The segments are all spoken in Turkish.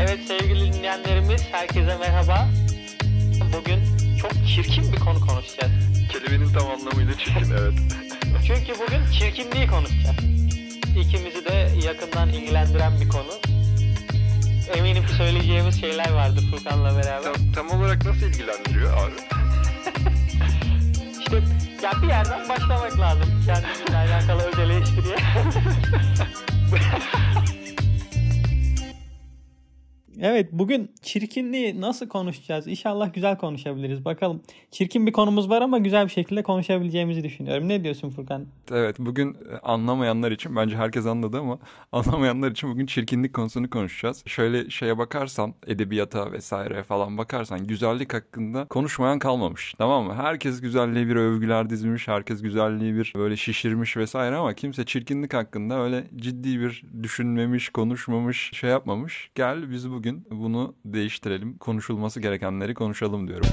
Evet sevgili dinleyenlerimiz, herkese merhaba. Bugün çok çirkin bir konu konuşacağız. Kelimenin tam anlamıyla çirkin, evet. Çünkü bugün çirkinliği konuşacağız. İkimizi de yakından ilgilendiren bir konu. Eminim ki söyleyeceğimiz şeyler vardır Furkan'la beraber. Tam olarak nasıl ilgilendiriyor abi? İşte ya bir yerden başlamak lazım kendimizle alakalı özel eleştiriye. Evet, bugün çirkinliği nasıl konuşacağız? İnşallah güzel konuşabiliriz. Bakalım. Çirkin bir konumuz var ama güzel bir şekilde konuşabileceğimizi düşünüyorum. Ne diyorsun Furkan? Evet, bugün anlamayanlar için, bence herkes anladı ama anlamayanlar için bugün çirkinlik konusunu konuşacağız. Şöyle şeye bakarsan, edebiyata vesaire falan bakarsan güzellik hakkında konuşmayan kalmamış. Tamam mı? Herkes güzelliğe bir övgüler dizmiş, herkes güzelliği bir böyle şişirmiş vesaire ama kimse çirkinlik hakkında öyle ciddi bir düşünmemiş, konuşmamış, şey yapmamış. Gel biz bugün bunu değiştirelim. Konuşulması gerekenleri konuşalım diyorum.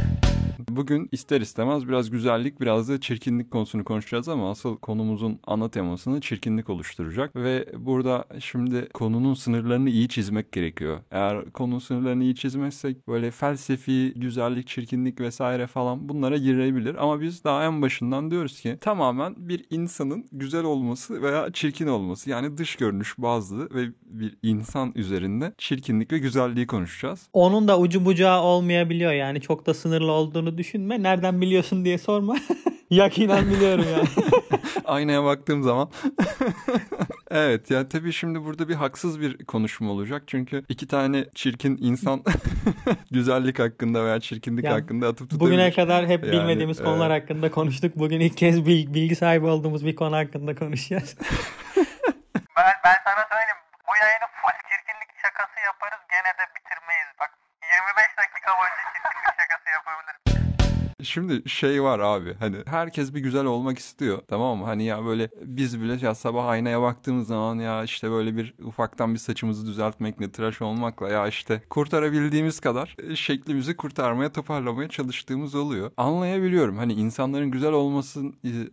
Bugün ister istemez biraz güzellik, biraz da çirkinlik konusunu konuşacağız ama asıl konumuzun ana temasını çirkinlik oluşturacak ve burada şimdi konunun sınırlarını iyi çizmek gerekiyor. Eğer konunun sınırlarını iyi çizmezsek böyle felsefi, güzellik, çirkinlik vesaire falan bunlara girebilir ama biz daha en başından diyoruz ki tamamen bir insanın güzel olması veya çirkin olması, yani dış görünüş bazlı ve bir insan üzerinde çirkinlik ve güzelliği konuşacağız. Onun da ucu bucağı olmayabiliyor, yani çok da sınırlı olduğunu düşünme. Nereden biliyorsun diye sorma. Yakinen biliyorum yani. Aynaya baktığım zaman. Evet, yani tabii şimdi burada bir haksız bir konuşma olacak. Çünkü iki tane çirkin insan güzellik hakkında veya çirkinlik yani hakkında atıp tutabilir. Bugüne kadar hep bilmediğimiz konular hakkında konuştuk. Bugün ilk kez bilgi sahibi olduğumuz bir konu hakkında konuşacağız. ben sana söyleyeyim. Bu yayını full çirkinlik şakası yaparız. Gene de bitirmeyiz. Bak 25 dakika boyunca çirkinlik şakası yapabiliriz. Şimdi şey var abi, hani herkes bir güzel olmak istiyor, tamam mı? Hani ya böyle biz bile ya sabah aynaya baktığımız zaman ya işte böyle bir ufaktan bir saçımızı düzeltmekle, tıraş olmakla ya işte kurtarabildiğimiz kadar şeklimizi kurtarmaya, toparlamaya çalıştığımız oluyor. Anlayabiliyorum, hani insanların güzel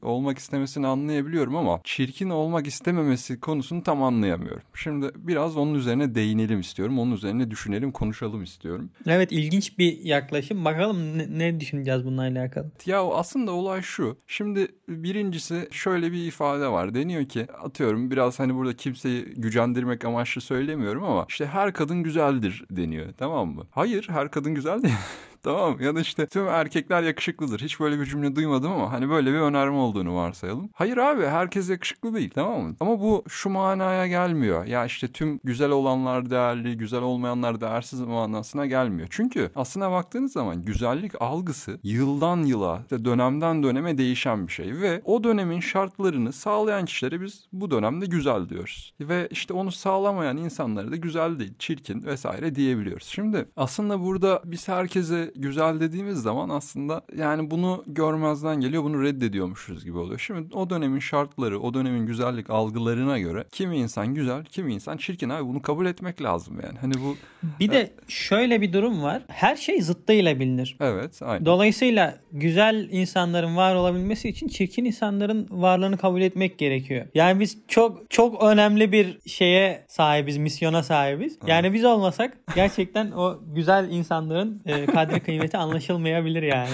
olmak istemesini anlayabiliyorum ama çirkin olmak istememesi konusunu tam anlayamıyorum. Şimdi biraz onun üzerine değinelim istiyorum, onun üzerine düşünelim, konuşalım istiyorum. Evet, ilginç bir yaklaşım. Bakalım ne düşüneceğiz bunu? Alakalı. Ya aslında olay şu. Şimdi birincisi şöyle bir ifade var. Deniyor ki, atıyorum biraz hani burada kimseyi gücendirmek amaçlı söylemiyorum ama işte her kadın güzeldir deniyor. Tamam mı? Hayır, her kadın güzel değil. Tamam, ya da işte tüm erkekler yakışıklıdır. Hiç böyle bir cümle duymadım ama hani böyle bir önerme olduğunu varsayalım. Hayır abi, herkes yakışıklı değil, tamam mı? Ama bu şu manaya gelmiyor. Ya işte tüm güzel olanlar değerli, güzel olmayanlar değersiz manasına gelmiyor. Çünkü aslına baktığınız zaman güzellik algısı yıldan yıla, işte dönemden döneme değişen bir şey. Ve o dönemin şartlarını sağlayan kişilere biz bu dönemde güzel diyoruz. Ve işte onu sağlamayan insanlara da güzel değil, çirkin vesaire diyebiliyoruz. Şimdi aslında burada biz herkese güzel dediğimiz zaman aslında yani bunu görmezden geliyor, bunu reddediyormuşuz gibi oluyor. Şimdi o dönemin şartları, o dönemin güzellik algılarına göre kimi insan güzel, kimi insan çirkin. Abi bunu kabul etmek lazım yani. Hani bu bir de şöyle bir durum var. Her şey zıttıyla bilinir. Evet, aynen. Dolayısıyla güzel insanların var olabilmesi için çirkin insanların varlığını kabul etmek gerekiyor. Yani biz çok çok önemli bir şeye sahibiz, misyona sahibiz. Yani biz olmasak gerçekten o güzel insanların kadri kıymeti anlaşılmayabilir yani.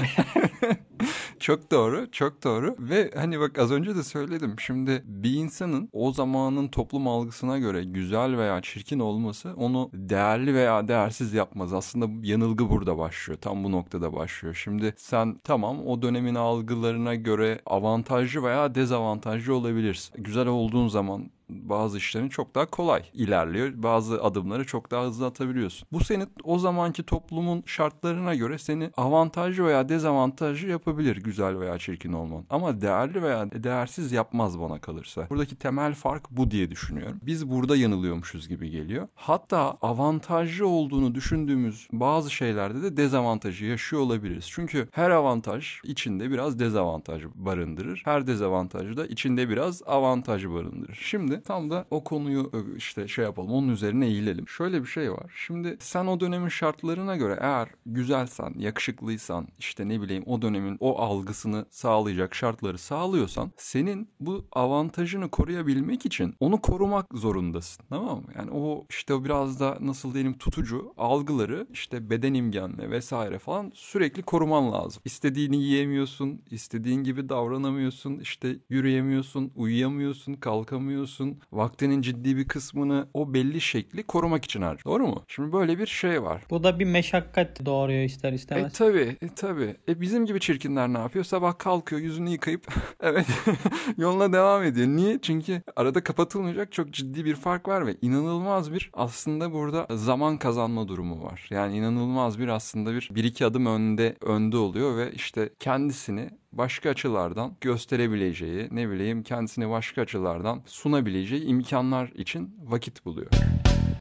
Çok doğru, çok doğru. Ve hani bak az önce de söyledim. Şimdi bir insanın o zamanın toplum algısına göre güzel veya çirkin olması onu değerli veya değersiz yapmaz. Aslında yanılgı burada başlıyor. Tam bu noktada başlıyor. Şimdi sen tamam o dönemin algılarına göre avantajlı veya dezavantajlı olabilirsin. Güzel olduğun zaman bazı işlerin çok daha kolay ilerliyor. Bazı adımları çok daha hızlı atabiliyorsun. Bu seni o zamanki toplumun şartlarına göre seni avantajlı veya dezavantajlı yapabilir güzel veya çirkin olman. Ama değerli veya değersiz yapmaz bana kalırsa. Buradaki temel fark bu diye düşünüyorum. Biz burada yanılıyormuşuz gibi geliyor. Hatta avantajlı olduğunu düşündüğümüz bazı şeylerde de dezavantajı yaşıyor olabiliriz. Çünkü her avantaj içinde biraz dezavantaj barındırır. Her dezavantaj da içinde biraz avantaj barındırır. Şimdi de tam da o konuyu işte şey yapalım, onun üzerine eğilelim. Şöyle bir şey var. Şimdi sen o dönemin şartlarına göre eğer güzelsen, yakışıklıysan, işte ne bileyim o dönemin o algısını sağlayacak şartları sağlıyorsan, senin bu avantajını koruyabilmek için onu korumak zorundasın. Tamam mı? Yani o işte o biraz da nasıl diyelim tutucu algıları işte beden imgenle vesaire falan sürekli koruman lazım. İstediğini yiyemiyorsun, istediğin gibi davranamıyorsun, işte yürüyemiyorsun, uyuyamıyorsun, kalkamıyorsun. Vaktinin ciddi bir kısmını o belli şekli korumak için harcıyor. Doğru mu? Şimdi böyle bir şey var. Bu da bir meşakkat doğuruyor ister istemez. Tabii. Bizim gibi çirkinler ne yapıyor? Sabah kalkıyor, yüzünü yıkayıp evet yoluna devam ediyor. Niye? Çünkü arada kapatılmayacak çok ciddi bir fark var ve inanılmaz bir aslında burada zaman kazanma durumu var. Yani inanılmaz bir aslında bir iki adım önde oluyor ve işte kendisini başka açılardan gösterebileceği, ne bileyim kendisini başka açılardan sunabileceği imkanlar için vakit buluyor.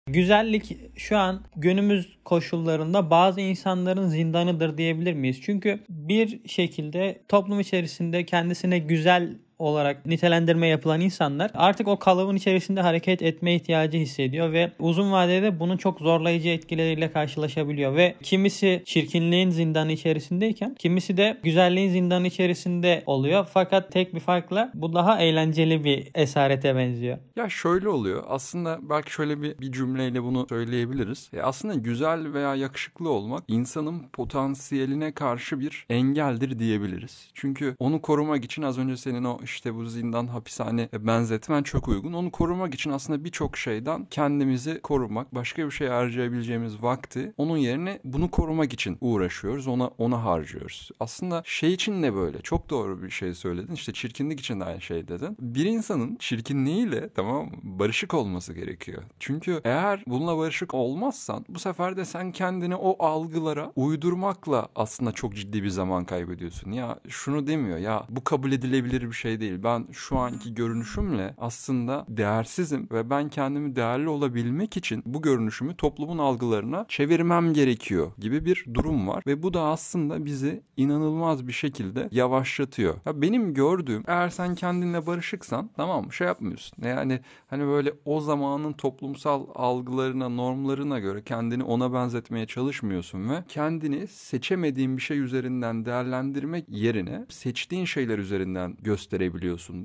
Güzellik şu an günümüz koşullarında bazı insanların zindanıdır diyebilir miyiz? Çünkü bir şekilde toplum içerisinde kendisine güzel olarak nitelendirme yapılan insanlar artık o kalıbın içerisinde hareket etme ihtiyacı hissediyor ve uzun vadede bunun çok zorlayıcı etkileriyle karşılaşabiliyor ve kimisi çirkinliğin zindanı içerisindeyken kimisi de güzelliğin zindanı içerisinde oluyor. Fakat tek bir farkla bu daha eğlenceli bir esarete benziyor. Ya şöyle oluyor. Aslında belki şöyle bir cümleyle bunu söyleyebiliriz. Aslında güzel veya yakışıklı olmak insanın potansiyeline karşı bir engeldir diyebiliriz. Çünkü onu korumak için az önce senin o İşte bu zindan hapishane benzetmen çok uygun. Onu korumak için aslında birçok şeyden kendimizi korumak, başka bir şey harcayabileceğimiz vakti onun yerine bunu korumak için uğraşıyoruz. Ona harcıyoruz. Aslında şey için de böyle. Çok doğru bir şey söyledin. İşte çirkinlik için de aynı şey dedin. Bir insanın çirkinliğiyle tamam barışık olması gerekiyor. Çünkü eğer bununla barışık olmazsan bu sefer de sen kendini o algılara uydurmakla aslında çok ciddi bir zaman kaybediyorsun. Ya şunu demiyor ya bu kabul edilebilir bir şey değil. Ben şu anki görünüşümle aslında değersizim ve ben kendimi değerli olabilmek için bu görünüşümü toplumun algılarına çevirmem gerekiyor gibi bir durum var ve bu da aslında bizi inanılmaz bir şekilde yavaşlatıyor. Ya benim gördüğüm eğer sen kendinle barışıksan tamam mı şey yapmıyorsun. Yani hani böyle o zamanın toplumsal algılarına, normlarına göre kendini ona benzetmeye çalışmıyorsun ve kendini seçemediğin bir şey üzerinden değerlendirmek yerine seçtiğin şeyler üzerinden gösterebiliyorsun.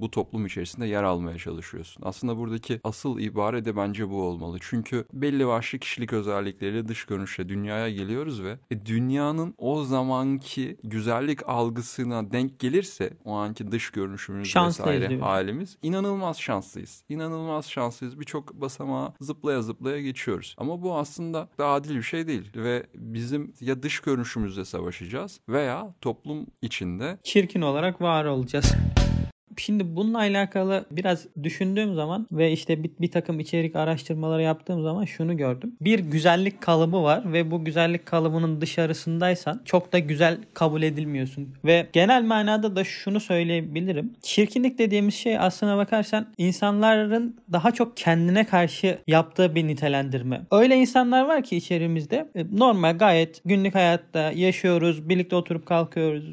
Bu toplum içerisinde yer almaya çalışıyorsun. Aslında buradaki asıl ibare de bence bu olmalı. Çünkü belli başlı kişilik özellikleriyle dış görünüşle dünyaya geliyoruz ve dünyanın o zamanki güzellik algısına denk gelirse o anki dış görünüşümüz şanslıyız vesaire halimiz inanılmaz şanslıyız. İnanılmaz şanslıyız. Birçok basamağa zıplaya zıplaya geçiyoruz. Ama bu aslında adil bir şey değil ve bizim ya dış görünüşümüzle savaşacağız veya toplum içinde çirkin olarak var olacağız. Şimdi bununla alakalı biraz düşündüğüm zaman ve işte bir takım içerik araştırmaları yaptığım zaman şunu gördüm. Bir güzellik kalıbı var ve bu güzellik kalıbının dışarısındaysan çok da güzel kabul edilmiyorsun. Ve genel manada da şunu söyleyebilirim. Çirkinlik dediğimiz şey aslına bakarsan insanların daha çok kendine karşı yaptığı bir nitelendirme. Öyle insanlar var ki içerimizde normal gayet günlük hayatta yaşıyoruz, birlikte oturup kalkıyoruz,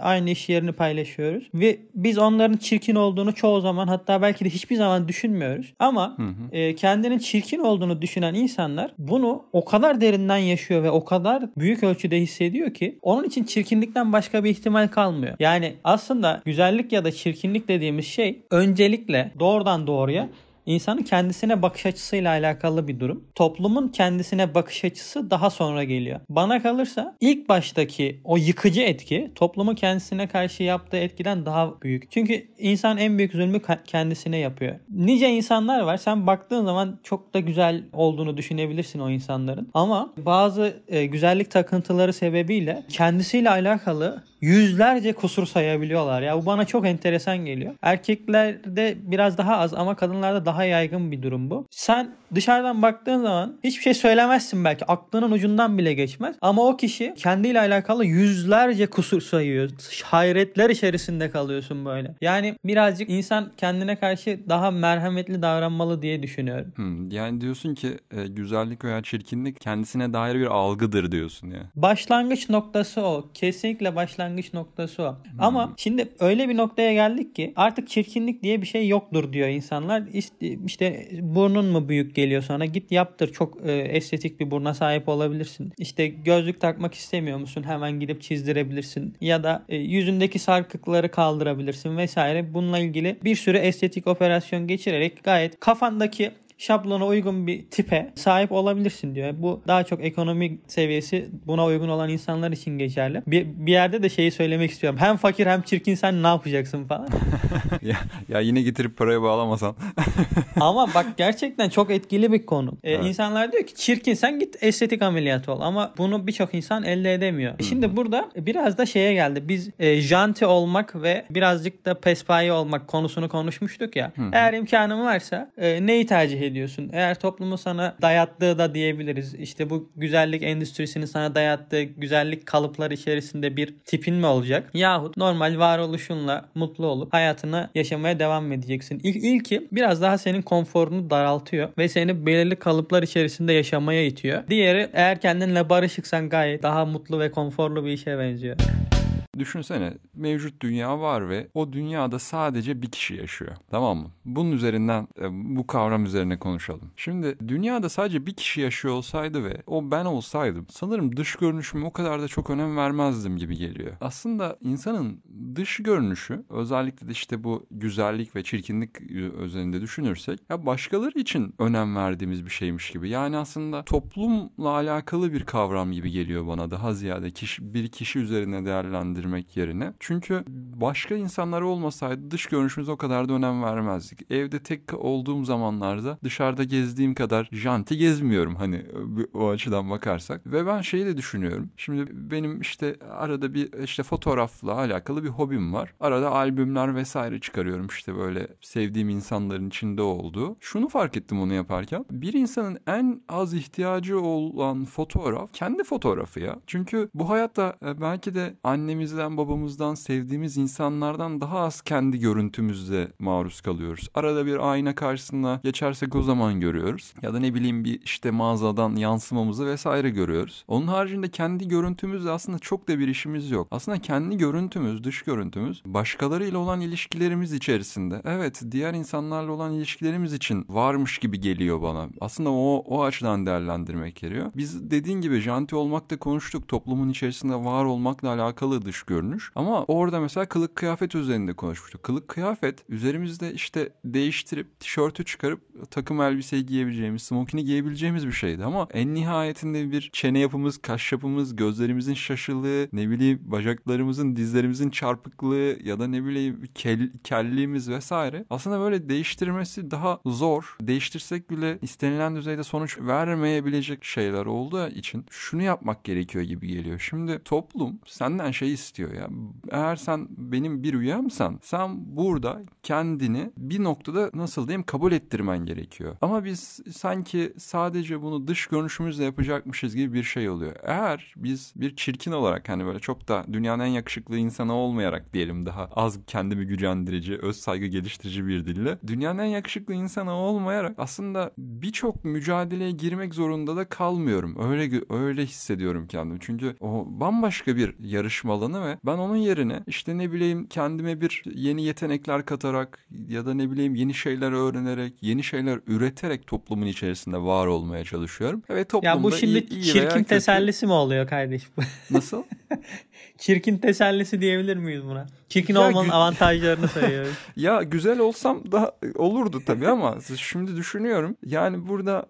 aynı iş yerini paylaşıyoruz ve biz onların çirkin olduğunu çoğu zaman hatta belki de hiçbir zaman düşünmüyoruz. Ama kendinin çirkin olduğunu düşünen insanlar bunu o kadar derinden yaşıyor ve o kadar büyük ölçüde hissediyor ki onun için çirkinlikten başka bir ihtimal kalmıyor. Yani aslında güzellik ya da çirkinlik dediğimiz şey öncelikle doğrudan doğruya İnsanın kendisine bakış açısıyla alakalı bir durum. Toplumun kendisine bakış açısı daha sonra geliyor. Bana kalırsa ilk baştaki o yıkıcı etki toplumun kendisine karşı yaptığı etkiden daha büyük. Çünkü insan en büyük zulmü kendisine yapıyor. Nice insanlar var. Sen baktığın zaman çok da güzel olduğunu düşünebilirsin o insanların. Ama bazı güzellik takıntıları sebebiyle kendisiyle alakalı yüzlerce kusur sayabiliyorlar. Ya bu bana çok enteresan geliyor. Erkeklerde biraz daha az ama kadınlarda daha yaygın bir durum bu. Sen dışarıdan baktığın zaman hiçbir şey söylemezsin belki. Aklının ucundan bile geçmez. Ama o kişi kendiyle alakalı yüzlerce kusur sayıyor. Hayretler içerisinde kalıyorsun böyle. Yani birazcık insan kendine karşı daha merhametli davranmalı diye düşünüyorum. Yani diyorsun ki güzellik veya çirkinlik kendisine dair bir algıdır diyorsun ya. Başlangıç noktası o. Kesinlikle başlangıç noktası o. Ama şimdi öyle bir noktaya geldik ki artık çirkinlik diye bir şey yoktur diyor insanlar. İşte burnun mu büyük geliyor sana? Git yaptır. Çok estetik bir burna sahip olabilirsin. İşte gözlük takmak istemiyor musun? Hemen gidip çizdirebilirsin. Ya da yüzündeki sarkıkları kaldırabilirsin vesaire. Bununla ilgili bir sürü estetik operasyon geçirerek gayet kafandaki şablona uygun bir tipe sahip olabilirsin diyor. Bu daha çok ekonomik seviyesi buna uygun olan insanlar için geçerli. Bir yerde de şeyi söylemek istiyorum. Hem fakir hem çirkin sen ne yapacaksın falan. ya yine getirip paraya bağlamasan. Ama bak gerçekten çok etkili bir konu. Evet. İnsanlar diyor ki çirkin sen git estetik ameliyatı ol. Ama bunu birçok insan elde edemiyor. Şimdi burada biraz da şeye geldi. Biz janti olmak ve birazcık da pespaye olmak konusunu konuşmuştuk ya. Eğer imkanım varsa neyi tercih ediyorsun? Eğer toplumu sana dayattığı da diyebiliriz. İşte bu güzellik endüstrisini sana dayattığı güzellik kalıpları içerisinde bir tipin mi olacak? Yahut normal varoluşunla mutlu olup hayatını yaşamaya devam edeceksin. İlki biraz daha senin konforunu daraltıyor ve seni belirli kalıplar içerisinde yaşamaya itiyor. Diğeri eğer kendinle barışıksan gayet daha mutlu ve konforlu bir işe benziyor. Düşünsene mevcut dünya var ve o dünyada sadece bir kişi yaşıyor. Tamam mı? Bunun üzerinden bu kavram üzerine konuşalım. Şimdi dünyada sadece bir kişi yaşıyor olsaydı ve o ben olsaydım sanırım dış görünüşüme o kadar da çok önem vermezdim gibi geliyor. Aslında insanın dış görünüşü özellikle de işte bu güzellik ve çirkinlik üzerinde düşünürsek ya başkaları için önem verdiğimiz bir şeymiş gibi. Yani aslında toplumla alakalı bir kavram gibi geliyor bana daha ziyade bir kişi üzerine değerlendirilmesi yerine. Çünkü başka insanlar olmasaydı dış görünüşümüze o kadar da önem vermezdik. Evde tek olduğum zamanlarda dışarıda gezdiğim kadar janti gezmiyorum hani o açıdan bakarsak. Ve ben şeyi de düşünüyorum. Şimdi benim işte arada bir işte fotoğrafla alakalı bir hobim var. Arada albümler vesaire çıkarıyorum işte böyle sevdiğim insanların içinde olduğu. Şunu fark ettim onu yaparken. Bir insanın en az ihtiyacı olan fotoğraf kendi fotoğrafı ya. Çünkü bu hayatta belki de annemizden, babamızdan, sevdiğimiz insanlardan daha az kendi görüntümüzle maruz kalıyoruz. Arada bir ayna karşısına geçersek o zaman görüyoruz. Ya da ne bileyim bir işte mağazadan yansımamızı vesaire görüyoruz. Onun haricinde kendi görüntümüzle aslında çok da bir işimiz yok. Aslında kendi görüntümüz, dış görüntümüz başkalarıyla olan ilişkilerimiz içerisinde. Evet, diğer insanlarla olan ilişkilerimiz için varmış gibi geliyor bana. Aslında o açıdan değerlendirmek gerekiyor. Biz dediğin gibi janti olmakta konuştuk. Toplumun içerisinde var olmakla alakalı dış görünüş. Ama orada mesela kılık kıyafet üzerinde konuşmuştuk. Kılık kıyafet üzerimizde işte değiştirip tişörtü çıkarıp takım elbiseyi giyebileceğimiz, smokini giyebileceğimiz bir şeydi ama en nihayetinde bir çene yapımız, kaş yapımız, gözlerimizin şaşılığı, ne bileyim bacaklarımızın, dizlerimizin çarpıklığı ya da ne bileyim kelliğimiz vesaire. Aslında böyle değiştirmesi daha zor. Değiştirsek bile istenilen düzeyde sonuç vermeyebilecek şeyler olduğu için şunu yapmak gerekiyor gibi geliyor. Şimdi toplum senden şey istiyor ya. Eğer sen benim bir üyemsen sen burada kendini bir noktada nasıl diyeyim kabul ettirmen gerekiyor. Ama biz sanki sadece bunu dış görünüşümüzle yapacakmışız gibi bir şey oluyor. Eğer biz bir çirkin olarak hani böyle çok da dünyanın en yakışıklı insanı olmayarak diyelim daha az kendimi gücendirici, öz saygı geliştirici bir dille dünyanın en yakışıklı insanı olmayarak aslında birçok mücadeleye girmek zorunda da kalmıyorum. Öyle hissediyorum kendimi. Çünkü o bambaşka bir yarışma alanı ve ben onun yerine işte ne bileyim kendime bir yeni yetenekler katarak ya da ne bileyim yeni şeyler öğrenerek, yeni şeyler üreterek toplumun içerisinde var olmaya çalışıyorum. Evet toplumda ya bu şimdi iyi çirkin tesellisi mi oluyor kardeşim? Nasıl? Çirkin tesellisi diyebilir miyiz buna? Çirkin olmanın avantajlarını sayıyorum. Ya güzel olsam daha olurdu tabii ama şimdi düşünüyorum. Yani burada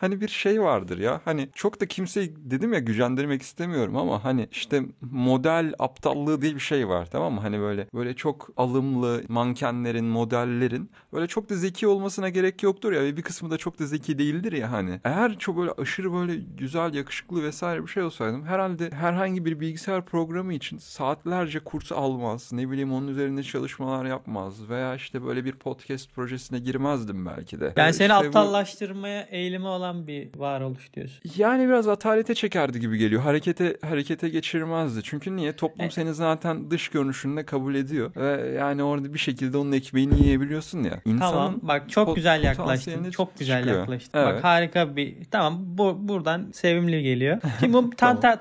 hani bir şey vardır ya. Hani çok da kimseyi dedim ya gücendirmek istemiyorum ama hani işte model aptallığı diye bir şey var tamam mı? Hani böyle çok alımlı mankenlerin, modellerin böyle çok da zeki olmasına gerek yoktur ya ve bir kısmı da çok da zeki değildir ya hani. Eğer çok böyle aşırı böyle güzel, yakışıklı vesaire bir şey olsaydım herhalde herhangi bir bilgisayar programı için saatlerce kurs almaz, ne bileyim onun üzerinde çalışmalar yapmaz veya işte böyle bir podcast projesine girmezdim belki de. Yani seni işte aptallaştırmaya eğilimi olan bir varoluş diyorsun. Yani biraz atalete çekerdi gibi geliyor. Harekete geçirmezdi. Çünkü niye? Toplum seni zaten dış görünüşünde kabul ediyor. Ve yani orada bir şekilde onun ekmeğini yiyebiliyorsun ya. İnsanın tamam bak çok güzel yaklaştın. Çok güzel yaklaştın. Evet. Bak harika bir tamam buradan sevimli geliyor. Şimdi bu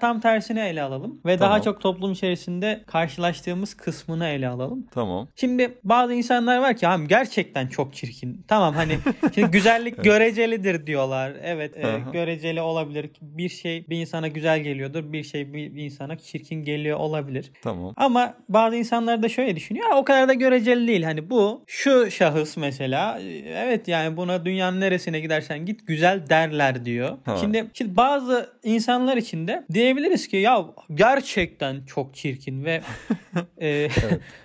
tam tersini ele alalım. Ve ve daha çok toplum içerisinde karşılaştığımız kısmını ele alalım. Tamam. Şimdi bazı insanlar var ki gerçekten çok çirkin. Tamam, hani şimdi güzellik görecelidir diyorlar. Evet, göreceli olabilir. Bir şey bir insana güzel geliyordur. Bir şey bir insana çirkin geliyor olabilir. Tamam. Ama bazı insanlar da şöyle düşünüyor. O kadar da göreceli değil. Hani bu şu şahıs mesela, evet yani buna dünyanın neresine gidersen git güzel derler diyor. Ha. Şimdi bazı insanlar için de diyebiliriz ki ya gerçekten çok çirkin ve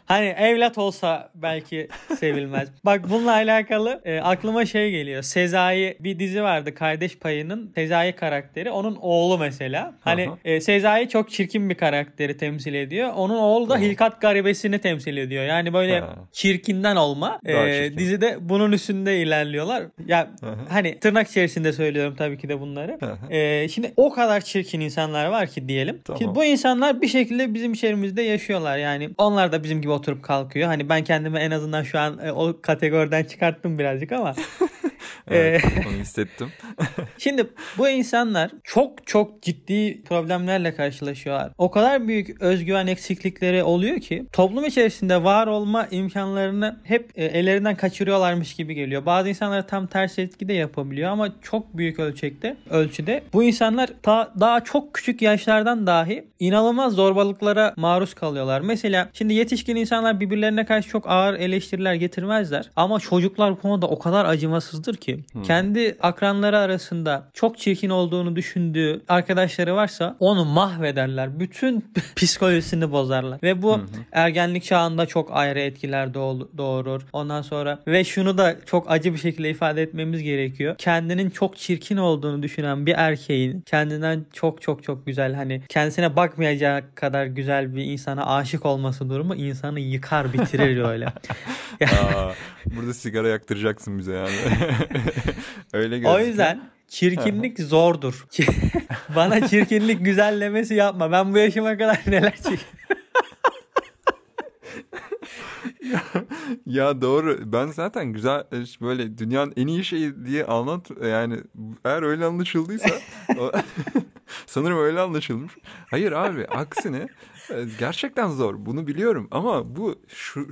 hani evlat olsa belki sevilmez. Bak bununla alakalı aklıma şey geliyor. Sezai bir dizi vardı, Kardeş Payı'nın Sezai karakteri. Onun oğlu mesela. Hani Sezai çok çirkin bir karakteri temsil ediyor. Onun oğlu da Hilkat Garibesi'ni temsil ediyor. Yani böyle çirkinden olma. Çirkin. Dizide bunun üstünde ilerliyorlar. Ya hani tırnak içerisinde söylüyorum tabii ki de bunları. Şimdi o kadar çirkin insanlar var ki diyelim. Tamam. Şimdi bu insanlar bir şekilde bizim içerimizde yaşıyorlar. Yani onlar da bizim gibi oturup kalkıyor. Hani ben kendimi en azından şu an o kategoriden çıkarttım birazcık ama... Evet, onu hissettim. Şimdi bu insanlar çok çok ciddi problemlerle karşılaşıyorlar. O kadar büyük özgüven eksiklikleri oluyor ki toplum içerisinde var olma imkanlarını hep ellerinden kaçırıyorlarmış gibi geliyor. Bazı insanlar tam tersi etki de yapabiliyor ama çok büyük ölçüde bu insanlar daha çok küçük yaşlardan dahi inanılmaz zorbalıklara maruz kalıyorlar. Mesela şimdi yetişkin insanlar birbirlerine karşı çok ağır eleştiriler getirmezler ama çocuklar bu konuda o kadar acımasızdır ki kendi akranları arasında çok çirkin olduğunu düşündüğü arkadaşları varsa onu mahvederler. Bütün psikolojisini bozarlar. Ve bu ergenlik çağında çok ayrı etkiler doğurur. Ondan sonra ve şunu da çok acı bir şekilde ifade etmemiz gerekiyor. Kendinin çok çirkin olduğunu düşünen bir erkeğin kendinden çok çok çok güzel, hani kendisine bakmayacak kadar güzel bir insana aşık olması durumu insanı yıkar, bitirir öyle. Burada sigara yaktıracaksın bize yani. Öyle gözüküyor. O yüzden çirkinlik zordur. Bana çirkinlik güzellemesi yapma. Ben bu yaşıma kadar neler çekiyorum. Ya doğru. Ben zaten güzel, böyle dünyanın en iyi şeyi diye anlat. Yani eğer öyle anlaşıldıysa sanırım öyle anlaşılmış. Hayır abi, aksine gerçekten zor. Bunu biliyorum ama bu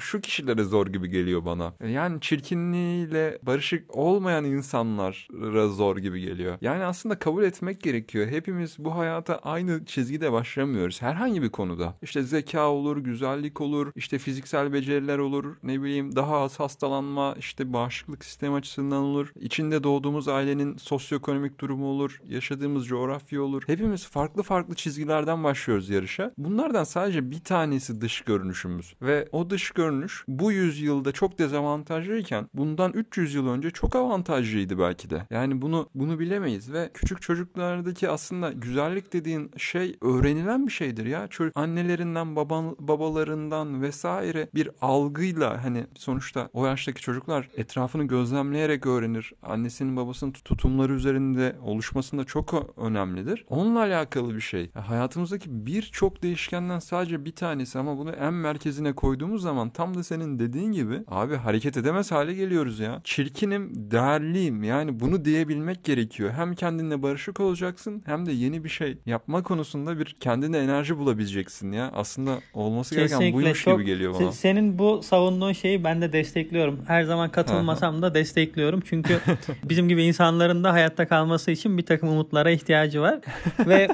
şu kişilere zor gibi geliyor bana. Yani çirkinliğiyle barışık olmayan insanlara zor gibi geliyor. Yani aslında kabul etmek gerekiyor. Hepimiz bu hayata aynı çizgide başlamıyoruz. Herhangi bir konuda. İşte zeka olur, güzellik olur, işte fiziksel beceriler olur, ne bileyim daha az hastalanma, işte bağışıklık sistemi açısından olur. İçinde doğduğumuz ailenin sosyoekonomik durumu olur, yaşadığımız coğrafya olur. Hepimiz farklı çizgilerden başlıyoruz yarışa. Bunlardan sadece bir tanesi dış görünüşümüz ve o dış görünüş bu yüzyılda çok dezavantajlıyken bundan 300 yıl önce çok avantajlıydı belki de. Yani bunu bilemeyiz ve küçük çocuklardaki aslında güzellik dediğin şey öğrenilen bir şeydir ya. Çocuk annelerinden, babalarından vesaire bir algıyla, hani sonuçta o yaştaki çocuklar etrafını gözlemleyerek öğrenir. Annesinin babasının tutumları üzerinde oluşmasında çok önemlidir. Onunla alakalı bir şey. Hayatımızdaki birçok değişkenden sadece bir tanesi ama bunu en merkezine koyduğumuz zaman tam da senin dediğin gibi abi hareket edemez hale geliyoruz ya. Çirkinim, değerliyim. Yani bunu diyebilmek gerekiyor. Hem kendinle barışık olacaksın hem de yeni bir şey yapma konusunda bir kendine enerji bulabileceksin ya. Aslında olması gereken buymuş gibi geliyor bana. Senin bu savunduğun şeyi ben de destekliyorum. Her zaman katılmasam da destekliyorum. Çünkü bizim gibi insanların da hayatta kalması için bir takım umutlara ihtiyacı var. Ve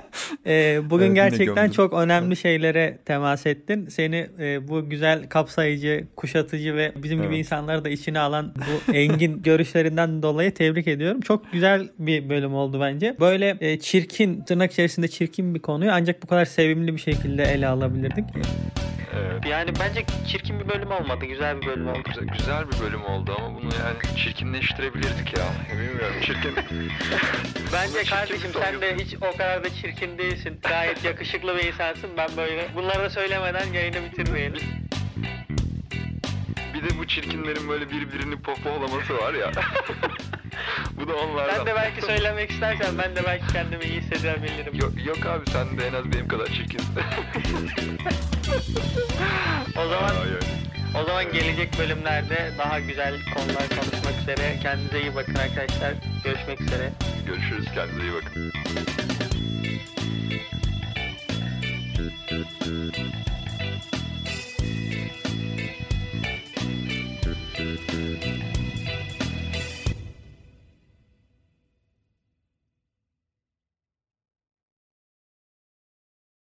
bugün gerçekten çok önemli şeylere temas ettin. Seni bu güzel, kapsayıcı, kuşatıcı ve bizim gibi insanları da içine alan bu engin görüşlerinden dolayı tebrik ediyorum. Çok güzel bir bölüm oldu bence. Böyle çirkin, tırnak içerisinde çirkin bir konuyu ancak bu kadar sevimli bir şekilde ele alabilirdik. Evet. Yani bence çirkin bir bölüm olmadı. Güzel bir bölüm oldu. Güzel bir bölüm oldu ama bunu yani çirkinleştirebilirdik ya. Bilmiyorum. Çirkin. Bence çirkin kardeşim sen de hiç o kadar da çirkin değilsin. Gayet yakışıklı bir insansın. Ben böyle bunları da söylemeden yayını bitirmeyelim. Bir de bu çirkinlerin böyle birbirini popolaması var ya. Bu da onlardan. Sen de belki söylemek istersen ben de belki kendimi iyi hissedebilirim. Yok abi sen de en az benim kadar çirkinsin. O zaman gelecek bölümlerde daha güzel konular konuşmak üzere. Kendinize iyi bakın arkadaşlar. Görüşmek üzere. Görüşürüz. Kendinize iyi bakın.